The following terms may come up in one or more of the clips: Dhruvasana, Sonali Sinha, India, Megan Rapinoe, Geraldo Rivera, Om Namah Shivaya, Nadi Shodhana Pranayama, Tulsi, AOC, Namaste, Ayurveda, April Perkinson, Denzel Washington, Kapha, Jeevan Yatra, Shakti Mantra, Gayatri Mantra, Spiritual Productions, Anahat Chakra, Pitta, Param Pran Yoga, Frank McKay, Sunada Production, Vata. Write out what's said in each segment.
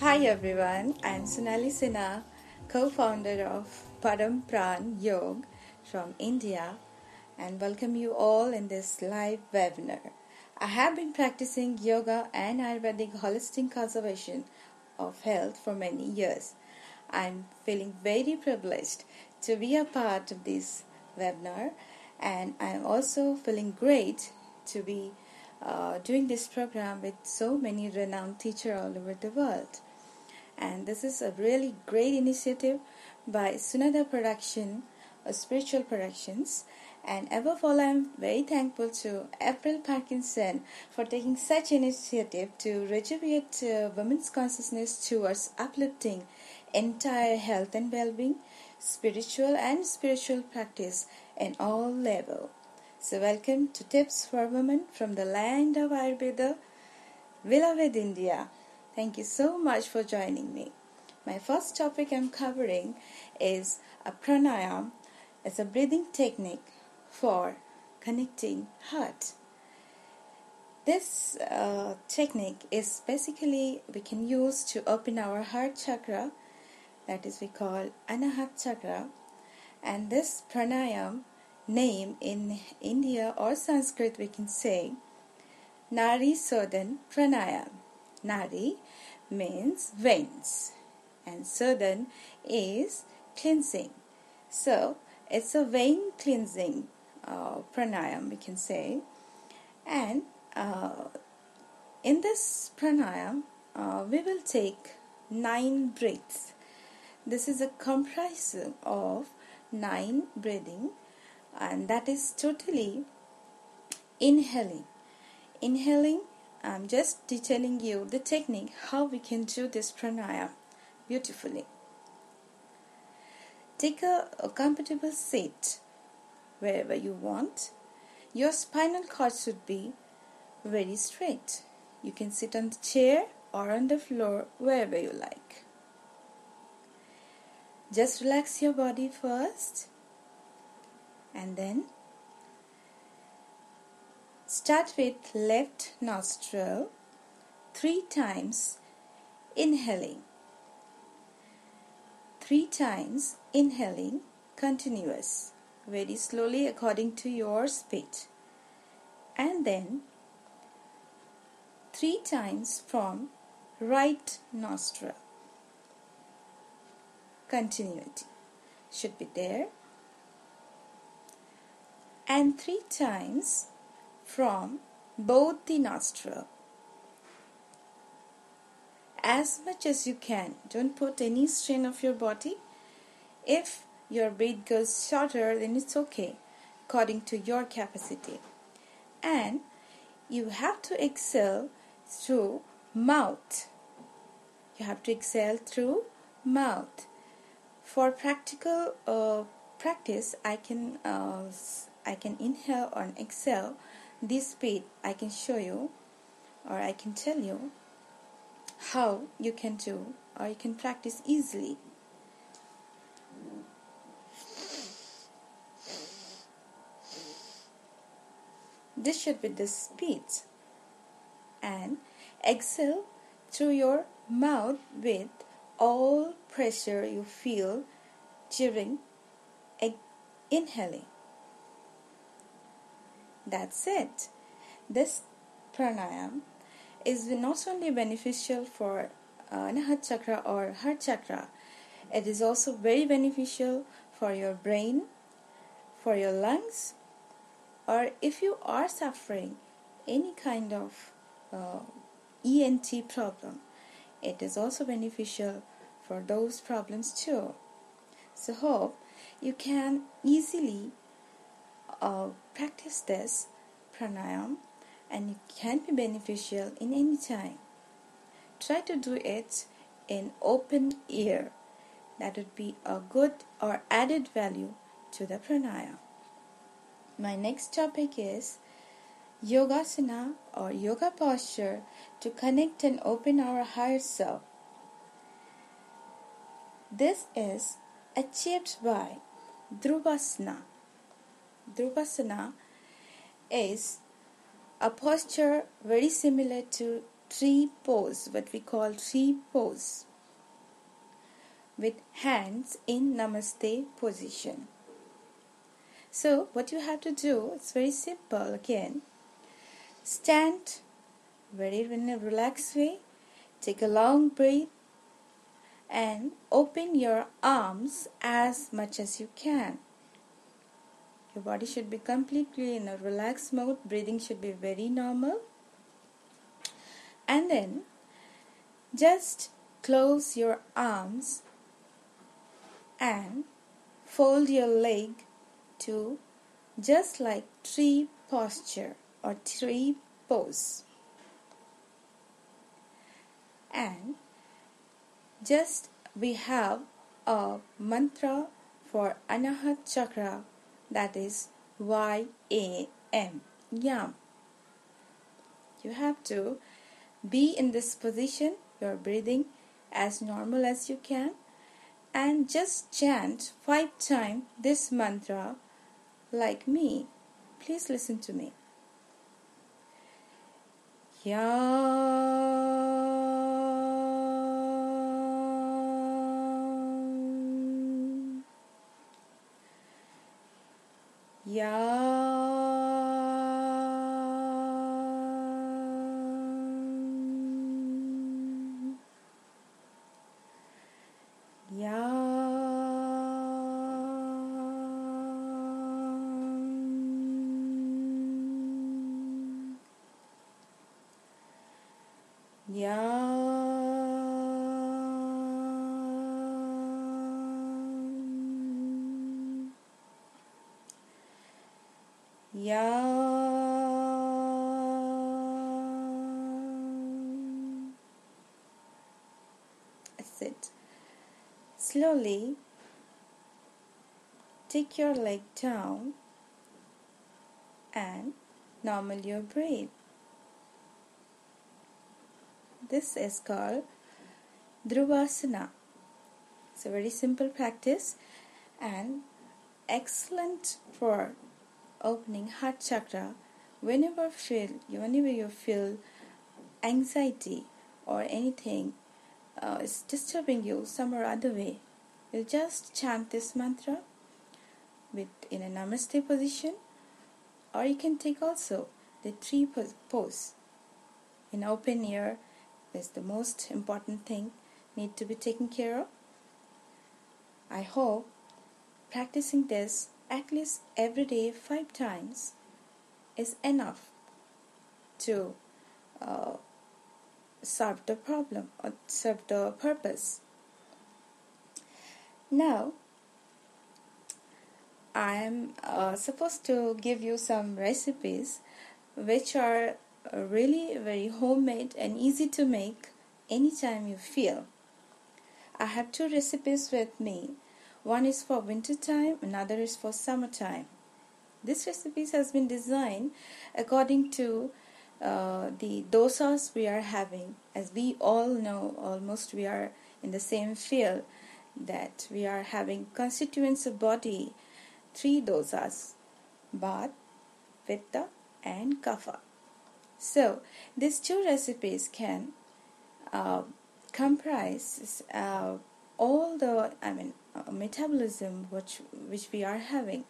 Hi everyone, I am Sonali Sinha, co-founder of Param Pran Yoga from India, and welcome you all in this live webinar. I have been practicing yoga and Ayurvedic holistic conservation of health for many years. I am feeling very privileged to be a part of this webinar, and I am also feeling great to be doing this program with so many renowned teachers all over the world. And this is a really great initiative by Sunada Production, Spiritual Productions. And above all, I am very thankful to April Perkinson for taking such initiative to rejuvenate women's consciousness towards uplifting entire health and well-being, spiritual practice in all levels. So welcome to Tips for Women from the land of Ayurveda, beloved India. Thank you so much for joining me. My first topic I'm covering is a pranayama. It's a breathing technique for connecting heart. This technique is basically we can use to open our heart chakra, that is we call Anahat Chakra. And this pranayama name in India or Sanskrit we can say Nadi Shodhana Pranayama. Nadi means veins and Shodhana is cleansing. So it's a vein cleansing pranayama we can say. And in this pranayama we will take 9 breaths. This is a comparison of 9 breathing, and that is totally inhaling. I'm just detailing you the technique how we can do this pranayama beautifully. Take a comfortable seat wherever you want. Your spinal cord should be very straight. You can sit on the chair or on the floor wherever you like. Just relax your body first and then start with left nostril 3 times inhaling. 3 times inhaling continuous, very slowly according to your speed. And then 3 times from right nostril. Continuity should be there. And 3 times from both the nostril. As much as you can, don't put any strain of your body. If your breath goes shorter, then it's okay. according to your capacity. And you have to exhale through mouth. You have to exhale through mouth. For practical practice, I can inhale or exhale this speed. I can show you, or I can tell you how you can do, or you can practice easily. This should be the speed. And exhale through your mouth with all pressure you feel during inhaling. That's it. This pranayam is not only beneficial for Anahat Chakra or Heart Chakra, it is also very beneficial for your brain, for your lungs, or if you are suffering any kind of ENT problem, it is also beneficial for those problems too. So hope you can easily practice this pranayam, and it can be beneficial in any time. Try to do it in open ear. That would be a good or added value to the pranayam. My next topic is Yogasana or yoga posture to connect and open our higher self. This is achieved by Dhruvasana. Dhruvasana is a posture very similar to tree pose, what we call tree pose, with hands in Namaste position. So what you have to do, it's very simple again. Stand very in a relaxed way, take a long breath and open your arms as much as you can. Your body should be completely in a relaxed mode, breathing should be very normal. And then just close your arms and fold your leg to just like tree posture or tree pose, and just we have a mantra for Anahat Chakra, that is YAM, YAM. You have to be in this position, you're breathing as normal as you can, and just chant 5 times this mantra like me. Please listen to me. Yam. Yam. Yam. Yam. Yam. That's it. Slowly take your leg down and normal your breath. This is called Dhruvasana. It's a very simple practice and excellent for opening Heart Chakra whenever you feel anxiety or anything is disturbing you some or other way. You just chant this mantra in a Namaste position, or you can take also the tree pose in open ear. That's the most important thing need to be taken care of. I hope practicing this at least every day 5 times is enough to solve the problem or serve the purpose. Now I am supposed to give you some recipes which are really very homemade and easy to make anytime you feel. I have two recipes with me. One is for winter time, another is for summertime. This recipe has been designed according to the dosas we are having. As we all know, almost we are in the same field, that we are having constituents of body, three dosas, Vata, Pitta and Kapha. So these two recipes can comprise all the metabolism which we are having,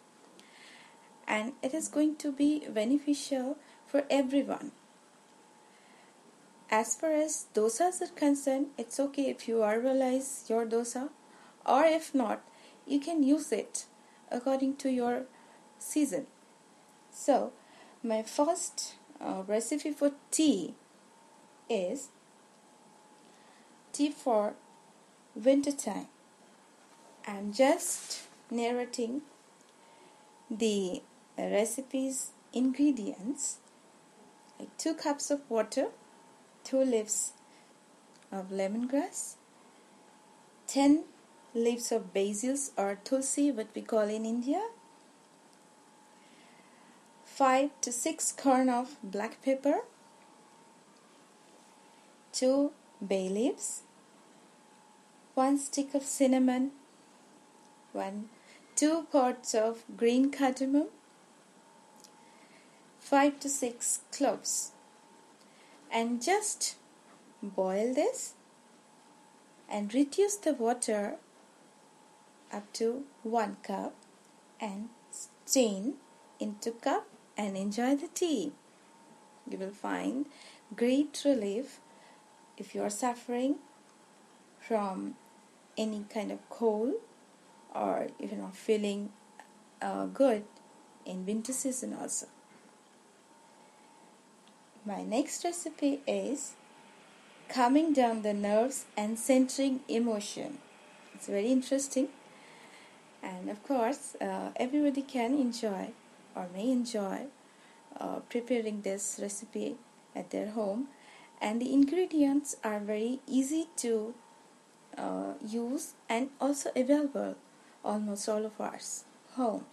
and it is going to be beneficial for everyone. As far as dosas are concerned, it's okay if you herbalize your dosa, or if not, you can use it according to your season. So, my first recipe for tea is tea for winter time. I'm just narrating the recipe's ingredients, like 2 cups of water, 2 leaves of lemongrass, 10 leaves of basil or tulsi, what we call in India, 5 to 6 corn of black pepper, 2 bay leaves, 1 stick of cinnamon, 2 pods of green cardamom, 5 to 6 cloves, and just boil this and reduce the water up to 1 cup and strain into cup and enjoy the tea. You will find great relief if you are suffering from any kind of cold, or if you are not feeling good in winter season also. My next recipe is calming down the nerves and centering emotion. It's very interesting, and of course everybody can enjoy or may enjoy preparing this recipe at their home, and the ingredients are very easy to use and also available almost all of ours home.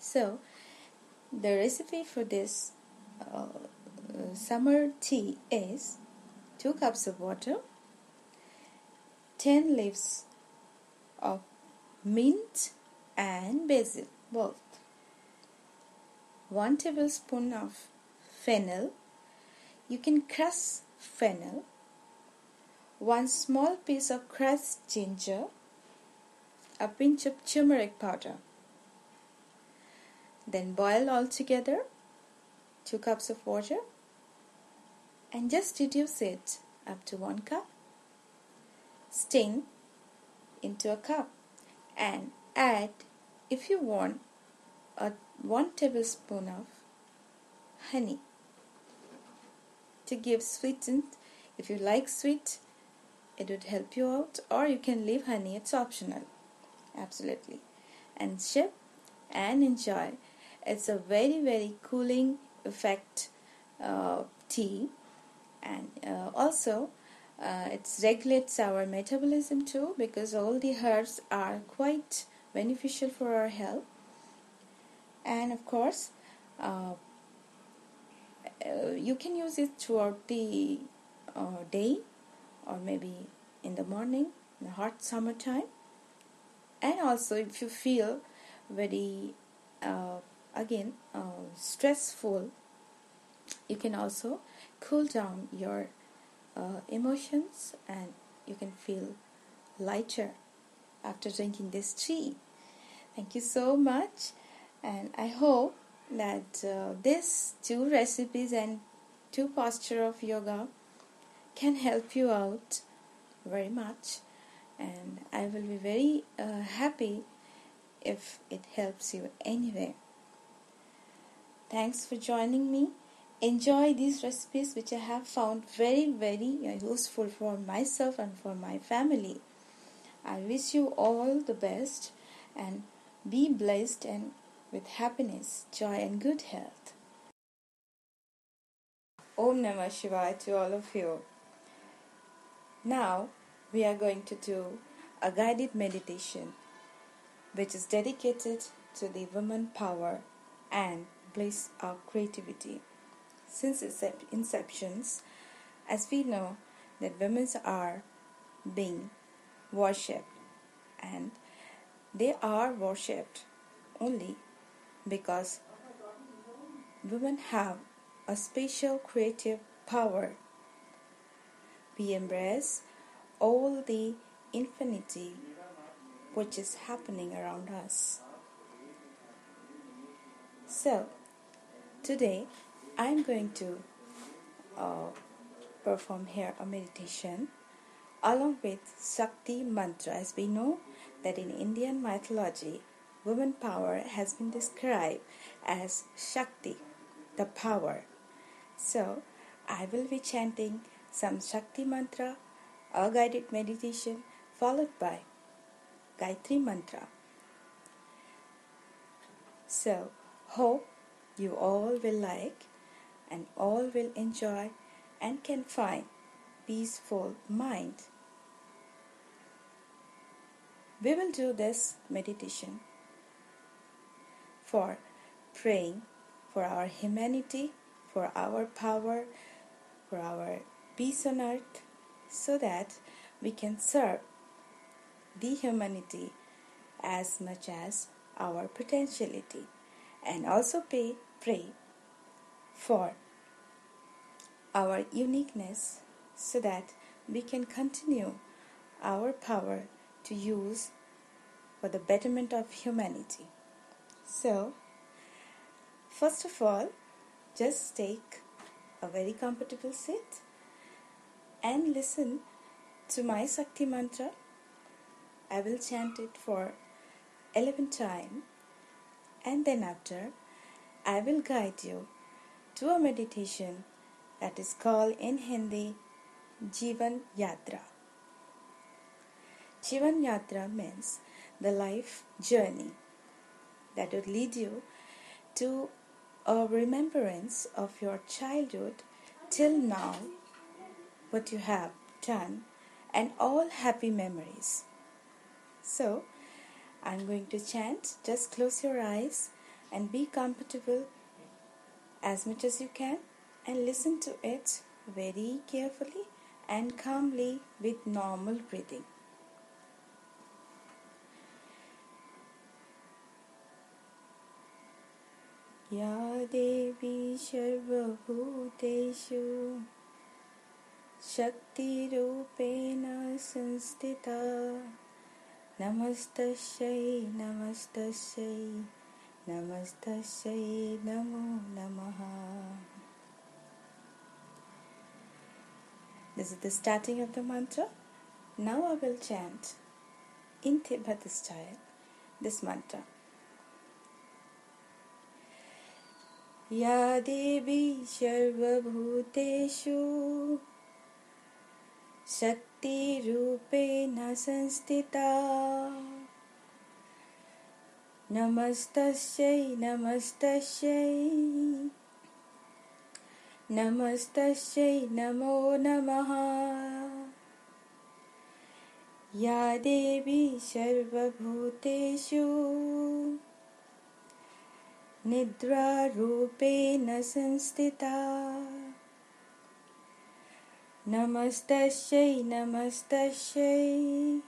So the recipe for this summer tea is 2 cups of water, 10 leaves of mint and basil both, 1 tablespoon of fennel, you can crush fennel, 1 small piece of crushed ginger, a pinch of turmeric powder. Then boil all together, 2 cups of water, and just reduce it up to 1 cup. Strain into a cup and add, if you want, 1 tablespoon of honey to give sweetened. If you like sweet, it would help you out, or you can leave honey, it's optional. Absolutely. And sip and enjoy. It's a very, very cooling effect tea, and also it regulates our metabolism too, because all the herbs are quite beneficial for our health. And of course you can use it throughout the day, or maybe in the morning in the hot summertime. And also if you feel very stressful, you can also cool down your emotions, and you can feel lighter after drinking this tea. Thank you so much, and I hope that these 2 recipes and 2 posture of yoga can help you out very much, and I will be very happy if it helps you anyway. Thanks for joining me. Enjoy these recipes, which I have found very, very useful for myself and for my family. I wish you all the best, and Be blessed and with happiness, joy and good health. Om Namah Shivaya to all of you. Now we are going to do a guided meditation which is dedicated to the woman power and bliss of creativity. Since its inception, as we know that women are being worshipped, and they are worshipped only because women have a special creative power. We embrace all the infinity which is happening around us. So, today I'm going to perform here a meditation along with Shakti Mantra. As we know that in Indian mythology, woman power has been described as Shakti, the power. So, I will be chanting some Shakti Mantra, a guided meditation, followed by Gayatri Mantra. So, hope you all will like and all will enjoy and can find peaceful mind. We will do this meditation for praying for our humanity, for our power, for our peace on earth, so that we can serve the humanity as much as our potentiality, and also pray for our uniqueness so that we can continue our power to use for the betterment of humanity. So, first of all, just take a very comfortable seat and listen to my Shakti Mantra. I will chant it for 11 times, and then after, I will guide you to a meditation that is called in Hindi Jeevan Yatra. Jeevan Yatra means the life journey that would lead you to a remembrance of your childhood till now, what you have done, and all happy memories. So, I'm going to chant. Just close your eyes and be comfortable as much as you can, and listen to it very carefully and calmly with normal breathing. Ya Devi Sarvabhuteshu Shakti Rupena Sanstita Namastasyai Namastasyai Namastasyai Namo Namaha. This is the starting of the mantra. Now I will chant in Tibetan style this mantra. Ya Devi Sarvabhuteshu Shakti Rupena Sanstita Namastasyai Namastasyai Namastasyai Namo Namaha. Ya Devi Sarvabhuteshu Nidra Rupena Sanstita Namastasyai Namastasyai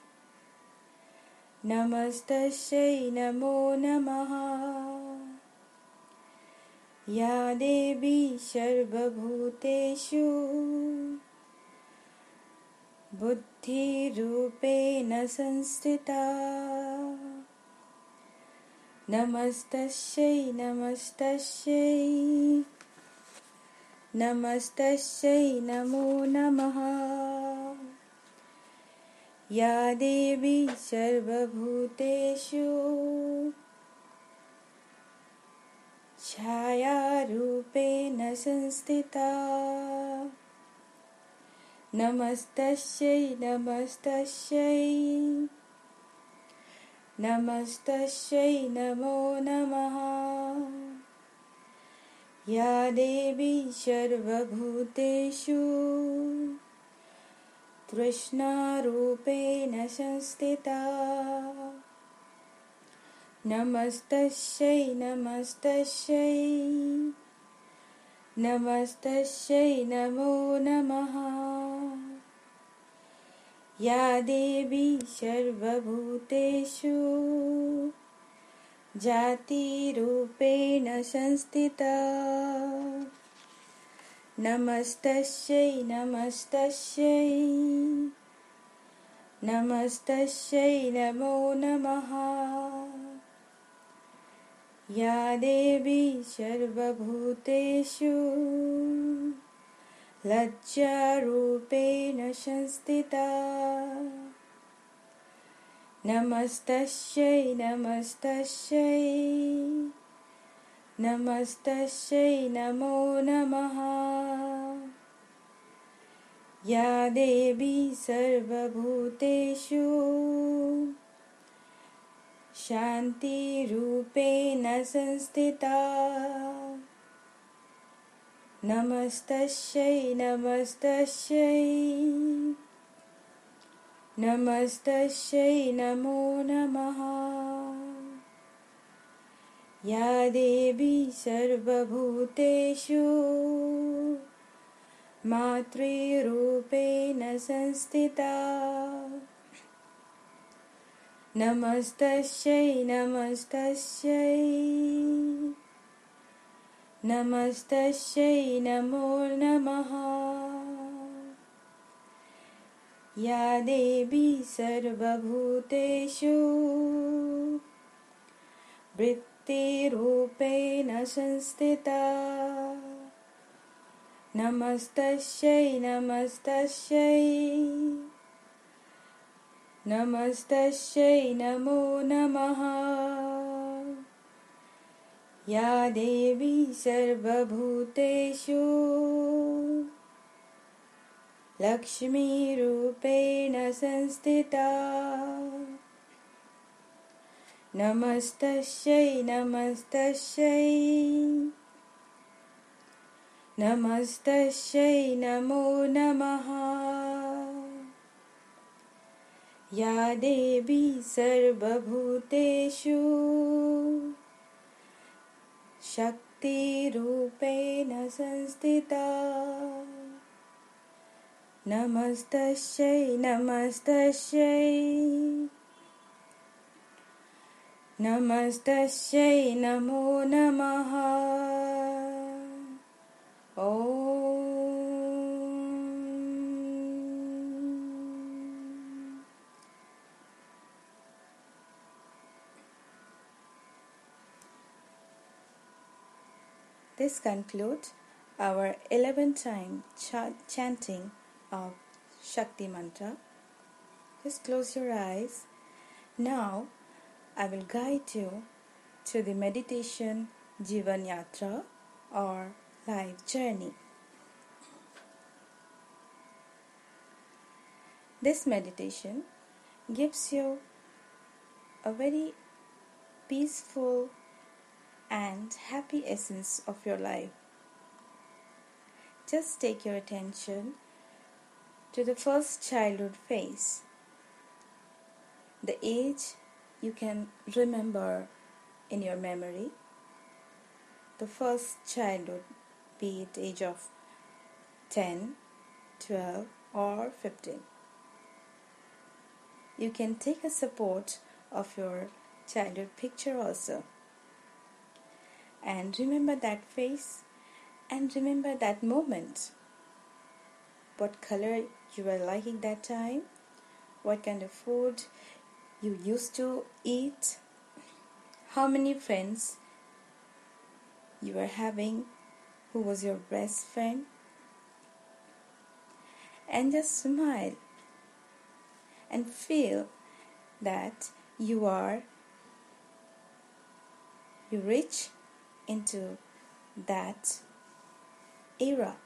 Namastasyai Namo Namaha. Ya Devi Sarvabhuteshu Buddhi Rupena Sanstita Namastasyai Namastasyai Namastasyai Namo Namaha. Ya Devi Sarvabhuteshu Chhaya Rupena Sanstita Namastasyai Namastasyai Namastasyai Namo Namaha. Ya Devi Sarvabhuteshu Trishna Rupena Sanstita. Namastasyai Namastasyai Namastasyai Namo Namaha. Ya Devi Sarvabhuteshu Jati Rupena Sanstita. Namastasyai Namastasyai Namastasyai Namo Namaha. Ya Devi Sarvabhuteshu Lajja Rupena Sanstita. Namastasyai Namastasyai Namastasyai Namo Namaha. Ya Devi Sarvabhuteshu Shanti Rupena Sanstita. Namastasyai Namastasyai Namastasyai Namo Namaha. Ya Devi Sarvabhuteshu Matri Rupena Sanstita. Namastasyai Namastasyai Namastasyai Namo Namaha. Ya Devi Sarvabhuteshu Vritti Rupena Sanstita. Namastasyai Namastasyai Namastasyai Namo Namaha. Ya Devi Sarvabhuteshu Lakshmi Rupena Sanstita. Namastasyai Namastasyai Namastasyai Namo Namaha. Ya Devi Sarvabhuteshu Shakti Rupena Sanstita. Namastasyai Namastasyai Namastasyai Namo Namaha. Om. This concludes our 11th time chanting of Shakti Mantra. Just close your eyes. Now I will guide you to the meditation Jeevan Yatra or life journey. This meditation gives you a very peaceful and happy essence of your life. Just take your attention to the first childhood phase, the age you can remember in your memory, the first childhood, be it age of 10, 12 or 15. You can take a support of your childhood picture also and remember that phase and remember that moment. What color you were liking that time, what kind of food you used to eat, how many friends you were having, who was your best friend, and just smile and feel that you reach into that era.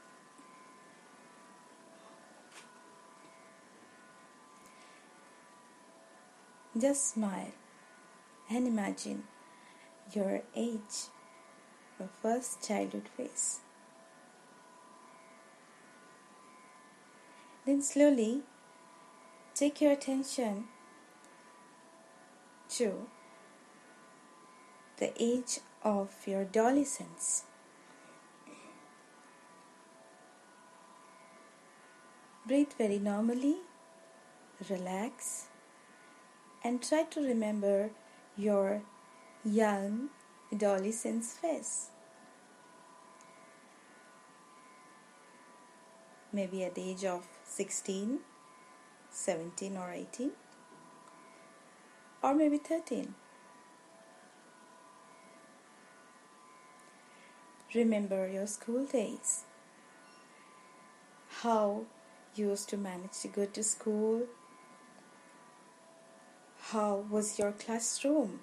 Just smile and imagine your age, your first childhood phase. Then slowly take your attention to the age of your adolescence. Breathe very normally, relax, and try to remember your young adolescence phase. Maybe at the age of 16, 17 or 18, or maybe 13. Remember your school days, how you used to manage to go to school, how was your classroom,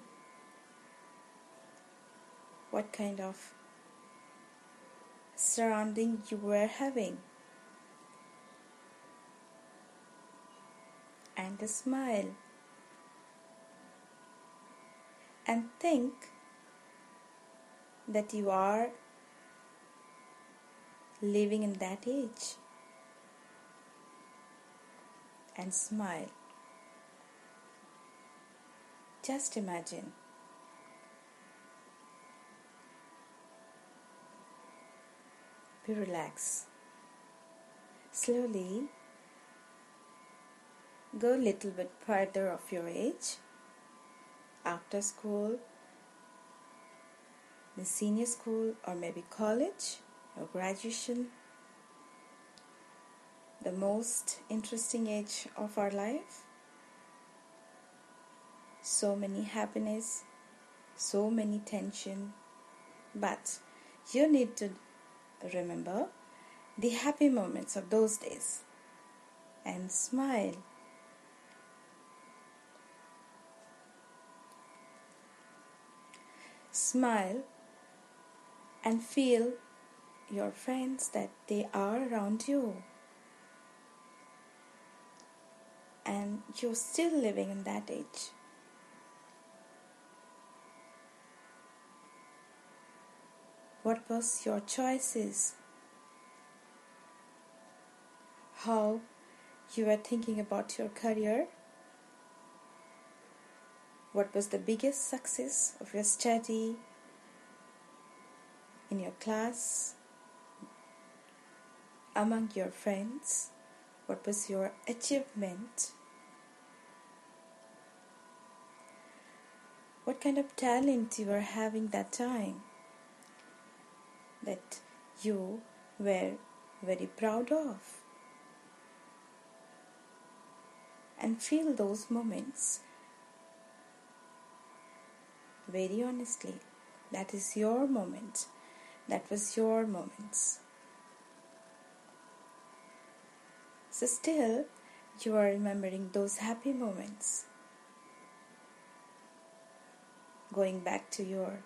what kind of surrounding you were having, and a smile. And think that you are living in that age. And smile. Just imagine. Be relaxed. Slowly go a little bit further of your age, after school, in senior school or maybe college or graduation, the most interesting age of our life. So many happiness, so many tension, but you need to remember the happy moments of those days and smile. Smile and feel your friends that they are around you and you're still living in that age. What was your choices? How you were thinking about your career? What was the biggest success of your study, in your class, among your friends? What was your achievement? What kind of talent you were having that time that you were very proud of? And feel those moments very honestly. That is your moment. That was your moments. So still, you are remembering those happy moments. Going back to your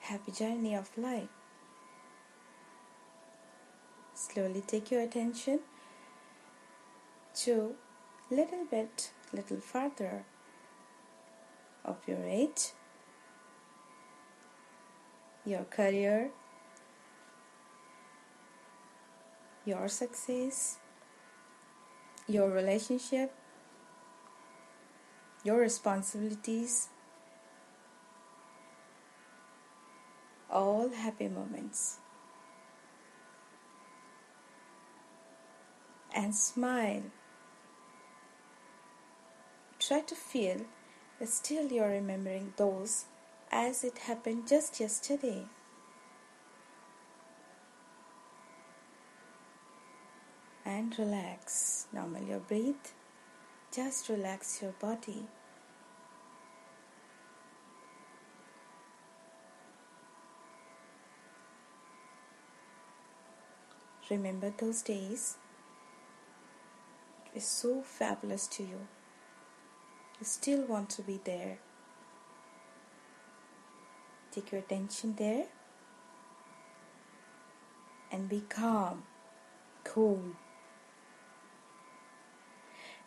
happy journey of life. Slowly take your attention to little farther of your age, your career, your success, your relationship, your responsibilities, all happy moments. And smile. Try to feel still you are remembering those as it happened just yesterday. And relax. Normally you breathe. Just relax your body. Remember those days. It was so fabulous to you. You still want to be there. Take your attention there and be calm, cool.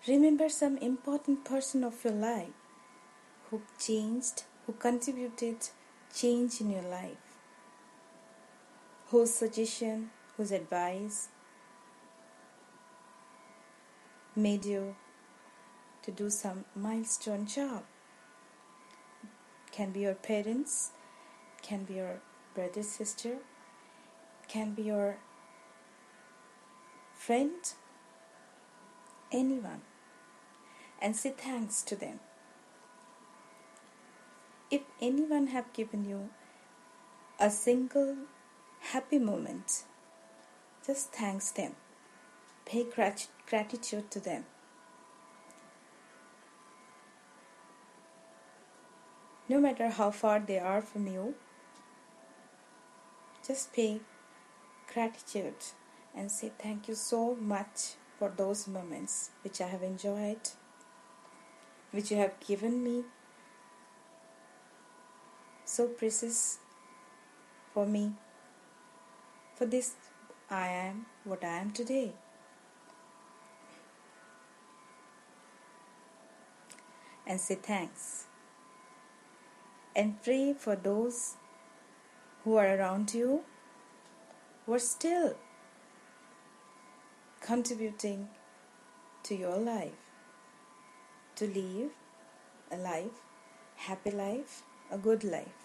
Remember some important person of your life who changed, who contributed change in your life, whose suggestion, whose advice made you to do some milestone job. It can be your parents, it can be your brother, sister, it can be your friend, anyone, and say thanks to them. If anyone have given you a single happy moment, just thanks them. Pay gratitude to them. No matter how far they are from you, just pay gratitude and say thank you so much for those moments which I have enjoyed, which you have given me. So precious for me. For this I am what I am today. And say thanks. And pray for those who are around you who are still contributing to your life, to live a life, happy life, a good life.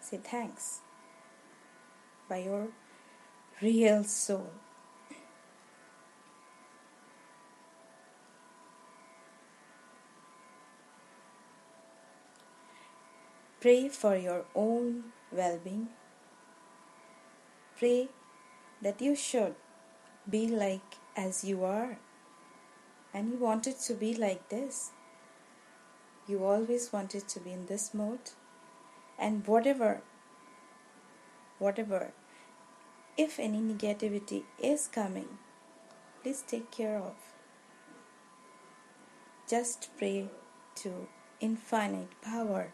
Say thanks by your real soul. Pray for your own well-being. Pray that you should be like as you are. And you wanted to be like this. You always wanted to be in this mode. And whatever, if any negativity is coming, please take care of. Just pray to infinite power.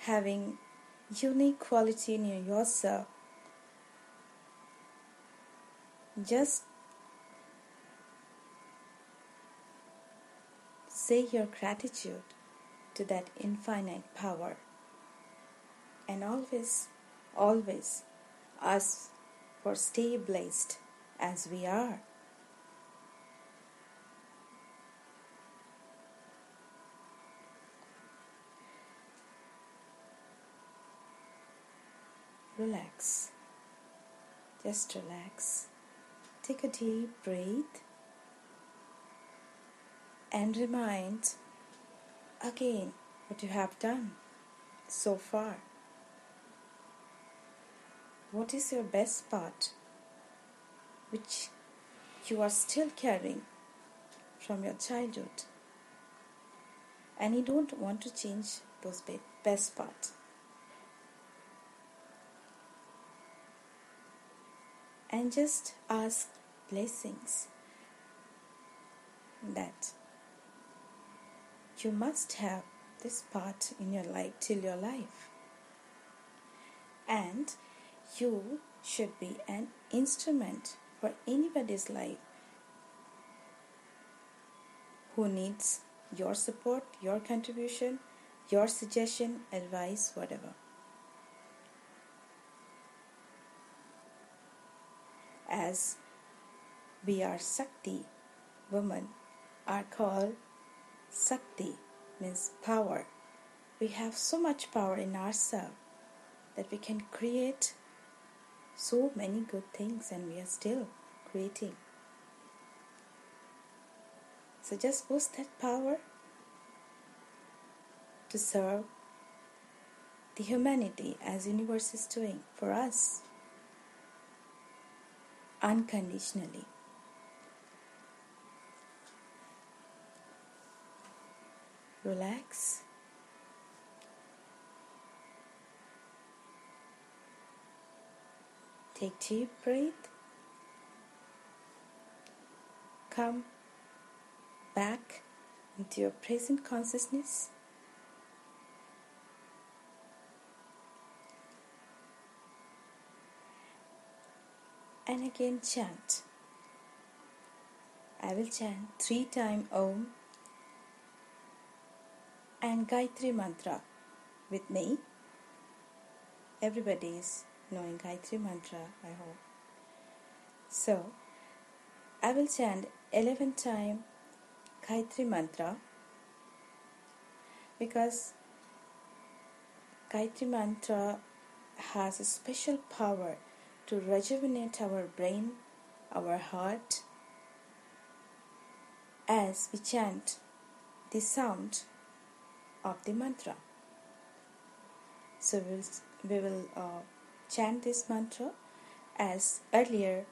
Having unique quality in yourself, just say your gratitude to that infinite power, and always ask for stay blessed as we are. Relax. Just relax. Take a deep breath. And remind again what you have done so far. What is your best part which you are still carrying from your childhood? And you don't want to change those best parts. And just ask blessings that you must have this part in your life till your life, and you should be an instrument for anybody's life who needs your support, your contribution, your suggestion, advice, whatever. As we are Shakti, women are called Shakti, means power. We have so much power in ourselves that we can create so many good things, and we are still creating. So just boost that power to serve the humanity as universe is doing for us unconditionally. Relax. Take deep breath. Come back into your present consciousness. again chant. I will chant 3 times Om and Gayatri Mantra with me. Everybody is knowing Gayatri Mantra, I hope. So, I will chant 11 times Gayatri Mantra, because Gayatri Mantra has a special power to rejuvenate our brain, our heart. As we chant the sound of the mantra, so we will chant this mantra as earlier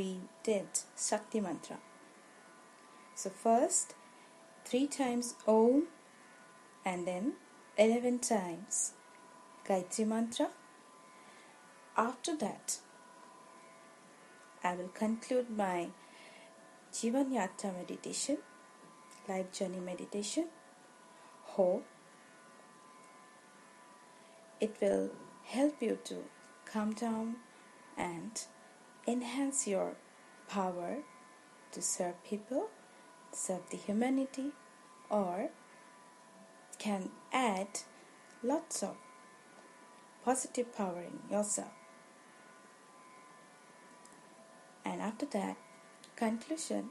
we did Shakti Mantra. So first 3 times Om and then 11 times Gayatri Mantra. After that, I will conclude my Jeevan Yatra meditation, life journey meditation. Hope it will help you to calm down and enhance your power to serve people, serve the humanity, or can add lots of positive power in yourself. And after that, conclusion,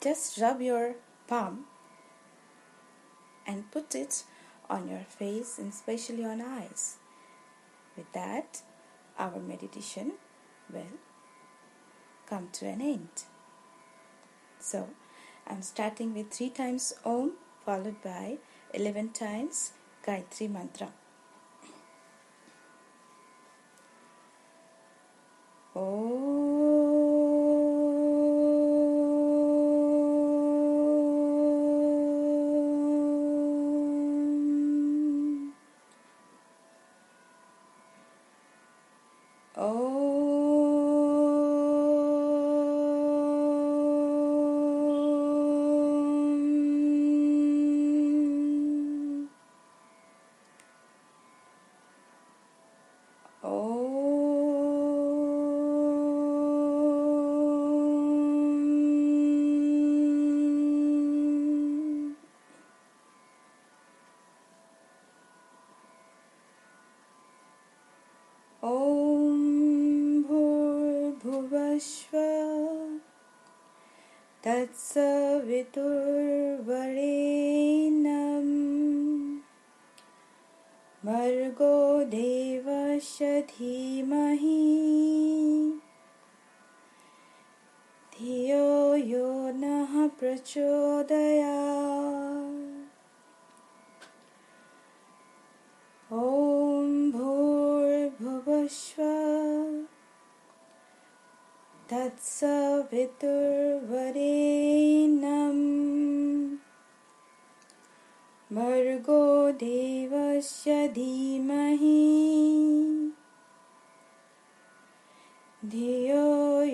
just rub your palm and put it on your face and especially on eyes. With that, our meditation will come to an end. So, I'm starting with 3 times Om followed by 11 times Gayatri Mantra. Om. Durdvarenam Margo Devasya Dhimahi Dhiyo Yonah Prachodaya. Om Bhurvabhuvasva Tatsaviturvarenam Margo Devasya Dhimahi Dhiyo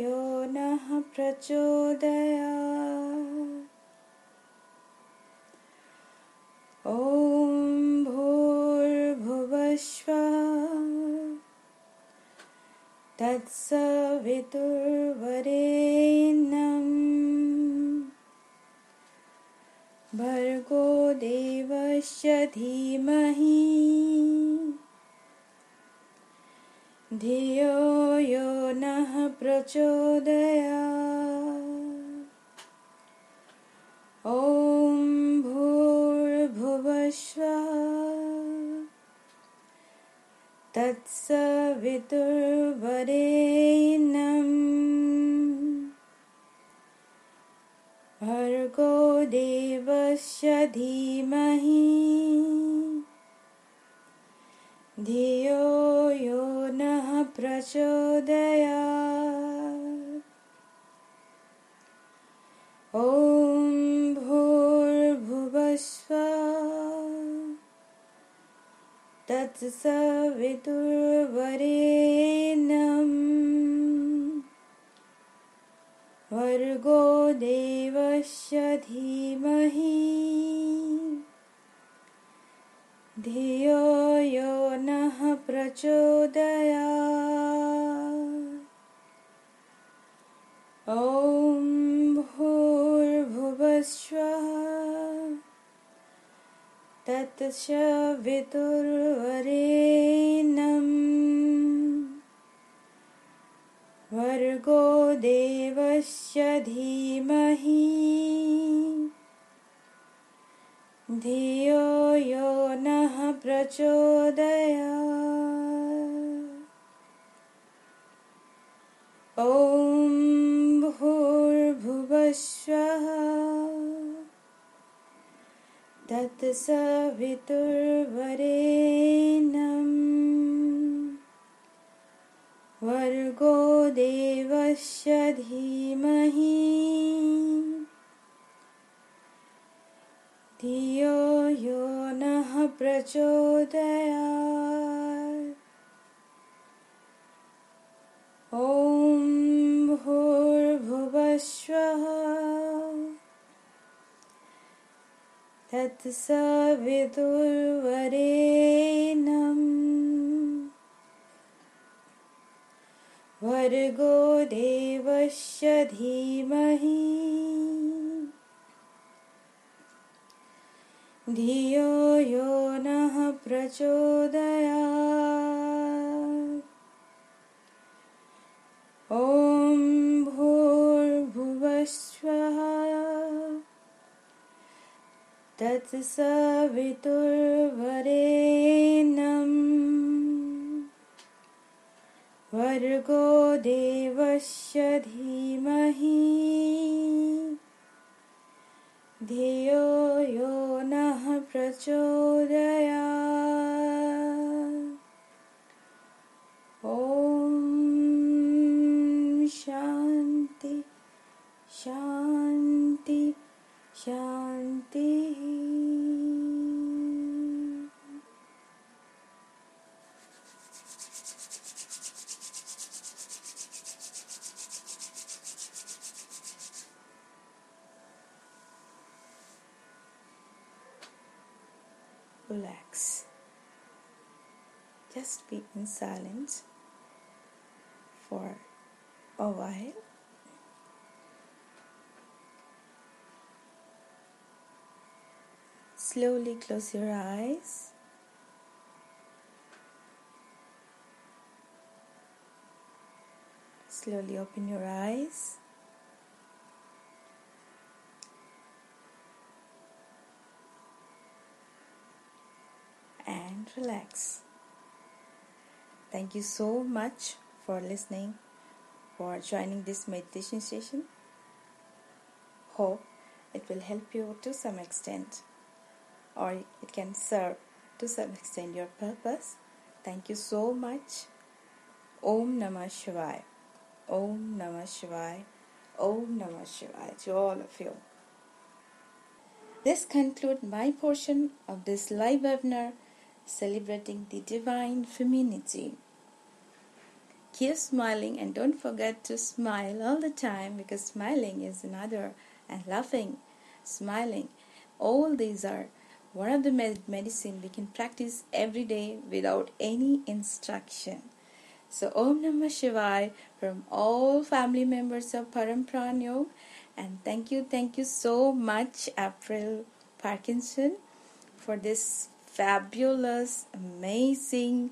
Yonah Prachodaya. Om Bhurvabhuvasva Tatsaviturvarenam Bhargo Devasya Dhimahi Dhiyo Yonah Prachodaya. Om Bhurvabhuvasva Tatsaviturvarenam Bhargo Devasya Dhimahi Dhiyo Yonah Prachodaya. Om Bhurvabhuvasva Tatsaviturvarenam Margo Devasya Dhimahi Dhiyo Yonah Prachodaya. Om Bhurvubhasvaha Tatsya Viturvarenam Vargo Devasya Dhimahi Dhiyo Yonah Prachodaya. Om Bhurvubhuvasvaha Tatsaviturvarenam Vargo Devasya Dhimahi Dhiyo Yonah Prachodaya. Om Bhurvubhuvasvaha Tatsaviturvarenam Vargo Devasya Dhimahi Dhiyo Yonah Prachodaya. Om Bhurvubhuvasvaha Tatsaviturvarenam Vargo Devasya Dhimahi Dhiyo Yonah Prachodaya. Shanti, Shanti, Shanti. Relax. Just be in silence for a while. Slowly close your eyes. Slowly open your eyes. And relax. Thank you so much for listening, for joining this meditation session. Hope it will help you to some extent, or it can serve to some extent your purpose. Thank you so much. Om Namah Shivaya. Om Namah Shivaya. Om Namah Shivaya to all of you. This concludes my portion of this live webinar celebrating the divine femininity. Keep smiling, and don't forget to smile all the time, because smiling is another, and laughing, smiling, all these are one of the medicine we can practice every day without any instruction. So Om Namah Shivaya from all family members of Param Pran Yoga, and thank you so much, April Perkinson, for this fabulous, amazing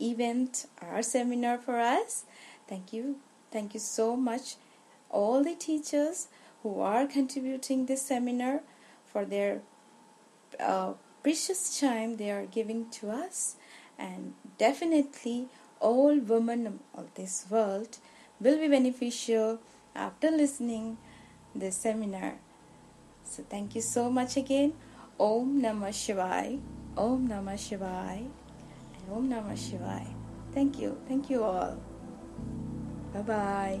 event or seminar for us. Thank you so much, all the teachers who are contributing this seminar, for their precious time they are giving to us. And definitely all women of this world will be beneficial after listening this seminar. So thank you so much again. Om Namah Shivaya. Om Namah Shivaya. Om Namah Shivaya. Thank you all. Bye-bye.